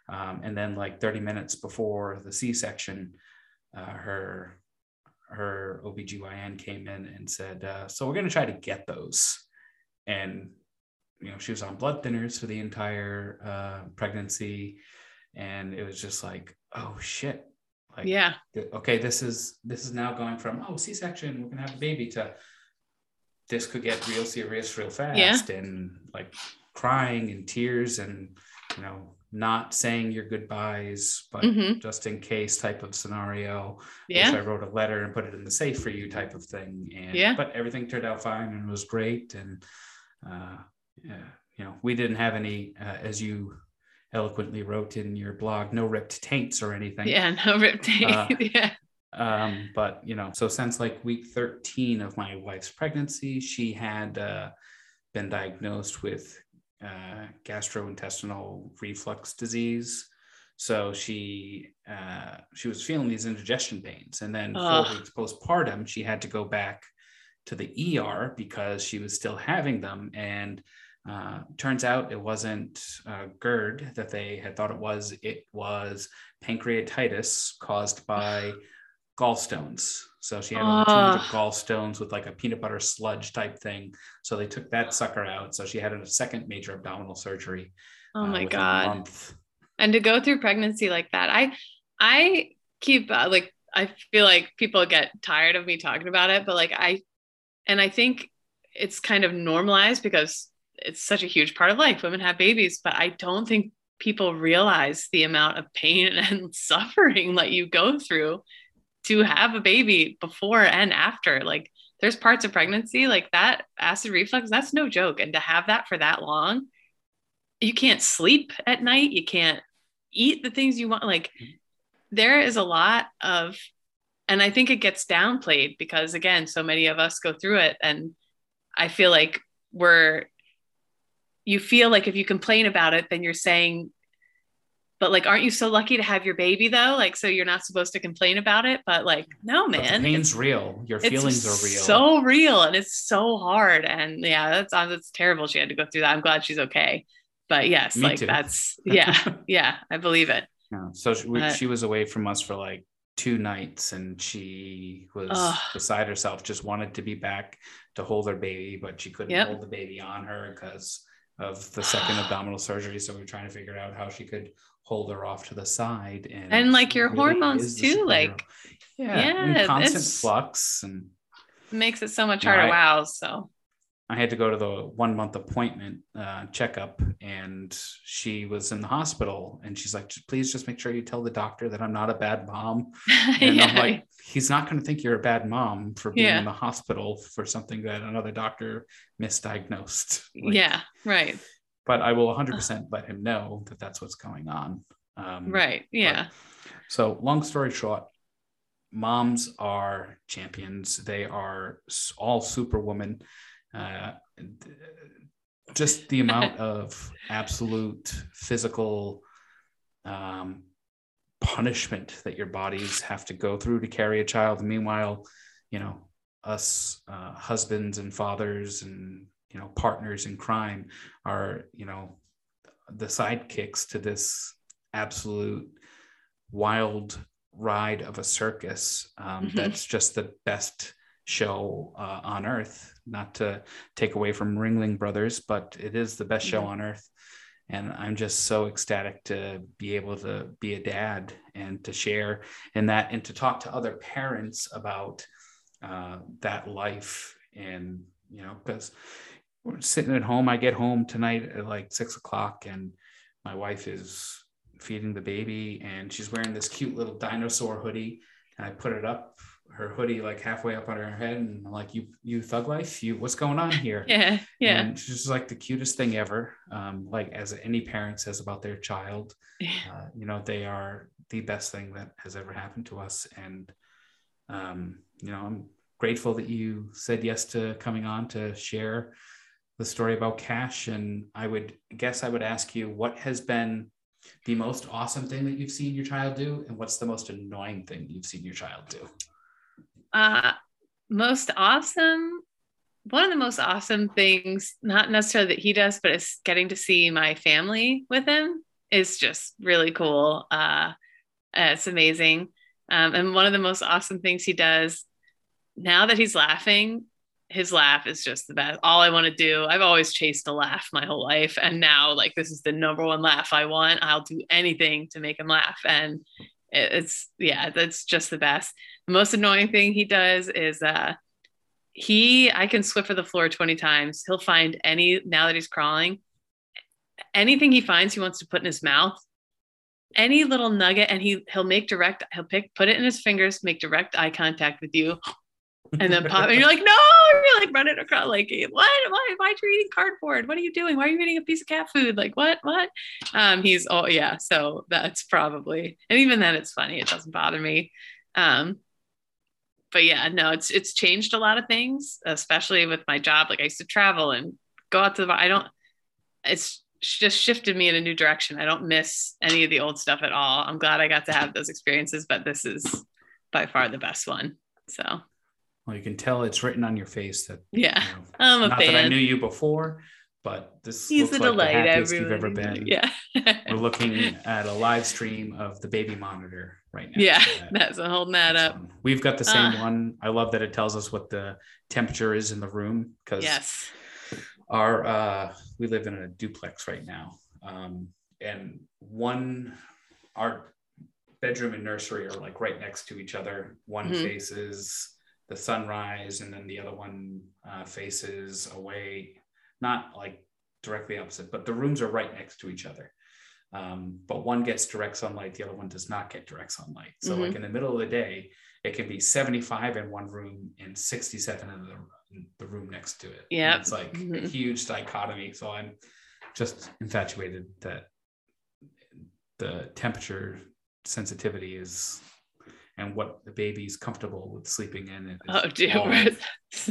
And then like 30 minutes before the C-section, her OBGYN came in and said, so we're going to try to get those. And, she was on blood thinners for the entire pregnancy. And it was just like, oh shit. Like, okay, this is now going from, oh, C-section, we're going to have a baby, to this could get real serious real fast. Yeah. And like crying and tears and, not saying your goodbyes, but just in case type of scenario. Yeah. So I wrote a letter and put it in the safe for you type of thing. And, but everything turned out fine and was great. And, we didn't have any, as you eloquently wrote in your blog, no ripped taints or anything. Yeah. No ripped taints. But so since like week 13 of my wife's pregnancy, she had, been diagnosed with gastrointestinal reflux disease. So she was feeling these indigestion pains, and then 4 weeks postpartum she had to go back to the ER because she was still having them. And turns out it wasn't GERD that they had thought it was. It was pancreatitis caused by gallstones. So she had over 200 gallstones with like a peanut butter sludge type thing. So they took that sucker out. So she had a second major abdominal surgery. Oh my God. And to go through pregnancy like that, I keep I feel like people get tired of me talking about it, but I think it's kind of normalized because it's such a huge part of life. Women have babies, but I don't think people realize the amount of pain and suffering that you go through to have a baby before and after. Like there's parts of pregnancy like that acid reflux, that's no joke. And to have that for that long, you can't sleep at night. You can't eat the things you want. Like there is a lot of, and I think it gets downplayed because again, so many of us go through it. And I feel like you feel like if you complain about it, then you're saying, but like, aren't you so lucky to have your baby though? Like, so you're not supposed to complain about it, but like, no, man, pain's real. Your feelings are real. So real. And it's so hard. And that's terrible. She had to go through that. I'm glad she's okay. But yes, me like too. That's, yeah, I believe it. Yeah. So she was away from us for like 2 nights and she was beside herself, just wanted to be back to hold her baby, but she couldn't hold the baby on her because of the second abdominal surgery. So we were trying to figure out how she could hold her off to the side. And like your really hormones too, like, yeah, constant flux, and makes it so much harder. Wow. So I had to go to the 1 month appointment checkup, and she was in the hospital, and she's like, please just make sure you tell the doctor that I'm not a bad mom. And I'm like, he's not going to think you're a bad mom for being in the hospital for something that another doctor misdiagnosed. Like, yeah. Right. But I will 100% let him know that that's what's going on. Right. Yeah. So long story short, moms are champions. They are all superwomen. Just the amount of absolute physical punishment that your bodies have to go through to carry a child. Meanwhile, you know, us husbands and fathers and, you know, partners in crime are, you know, the sidekicks to this absolute wild ride of a circus. That's just the best show on earth, not to take away from Ringling Brothers, but it is the best show on earth. And I'm just so ecstatic to be able to be a dad and to share in that and to talk to other parents about that life. And, you know, because we're sitting at home, I get home tonight at like 6 o'clock, and my wife is feeding the baby, and she's wearing this cute little dinosaur hoodie, and I put it up, her hoodie, like halfway up on her head, and I'm like, you thug life, you, what's going on here? Yeah. And she's like the cutest thing ever. Like as any parent says about their child, you know, they are the best thing that has ever happened to us. And, you know, I'm grateful that you said yes to coming on to share the story about Cash. And I would ask you, what has been the most awesome thing that you've seen your child do? And what's the most annoying thing you've seen your child do? Most awesome. One of the most awesome things, not necessarily that he does, but it's getting to see my family with him is just really cool. It's amazing. And one of the most awesome things he does now that he's laughing, his laugh is just the best. All I want to do, I've always chased a laugh my whole life. And now like, this is the number one laugh I want. I'll do anything to make him laugh. And it's, yeah, that's just the best. The most annoying thing he does is I can Swiffer the floor 20 times. He'll find now that he's crawling, anything he finds, he wants to put in his mouth, any little nugget. And he'll put it in his fingers, make direct eye contact with you, and then pop. And you're like, no, you're like running across, like, what? Why are you eating cardboard? What are you doing? Why are you eating a piece of cat food? Like, what? He's all, yeah. So that's probably, and even then it's funny. It doesn't bother me. But yeah, no, it's changed a lot of things, especially with my job. Like I used to travel and go out to it's just shifted me in a new direction. I don't miss any of the old stuff at all. I'm glad I got to have those experiences, but this is by far the best one. So. Well, you can tell it's written on your face that, yeah, you know, I'm a not fan. That I knew you before, but this is like the happiest you've ever been. Yeah. We're looking at a live stream of the baby monitor right now. Yeah, that's holding that up. One. We've got the same one. I love that it tells us what the temperature is in the room, because our we live in a duplex right now, and our bedroom and nursery are like right next to each other. One faces the sunrise, and then the other one faces away, not like directly opposite, but the rooms are right next to each other. But one gets direct sunlight, the other one does not get direct sunlight. So like in the middle of the day, it can be 75 in one room and 67 in the room next to it. Yeah. It's like a huge dichotomy. So I'm just infatuated that the temperature sensitivity is, and what the baby's comfortable with sleeping in. It is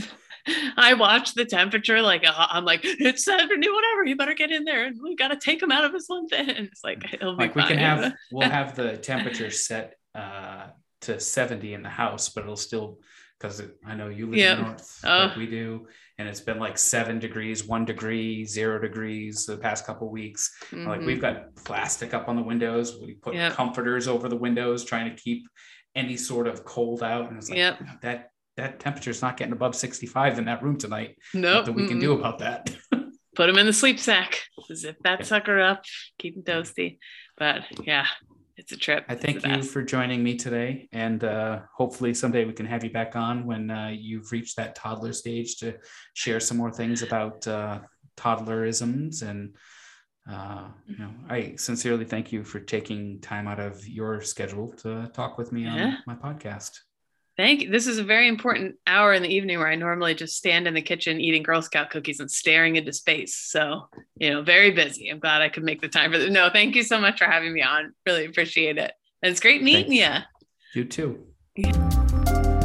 I watch the temperature, like I'm like, it's 70, whatever, you better get in there, and we got to take him out of his one thing. It's like, it'll be like fine. We'll have the temperature set to 70 in the house, but it'll still, because I know you live in the north like we do, and it's been like 7 degrees, 1 degree, 0 degrees the past couple of weeks. Like we've got plastic up on the windows, we put comforters over the windows trying to keep any sort of cold out, and it's like that temperature's not getting above 65 in that room tonight. Nope. Nothing we can do about that. put them in the sleep sack, zip that sucker up, keep them toasty. But yeah, it's a trip. I thank you for joining me today. And hopefully someday we can have you back on when you've reached that toddler stage to share some more things about toddlerisms. And you know, I sincerely thank you for taking time out of your schedule to talk with me on my podcast. Thank you. This is a very important hour in the evening where I normally just stand in the kitchen eating Girl Scout cookies and staring into space. So, you know, very busy. I'm glad I could make the time for this. No, thank you so much for having me on. Really appreciate it. And it's great meeting you. You too. Yeah.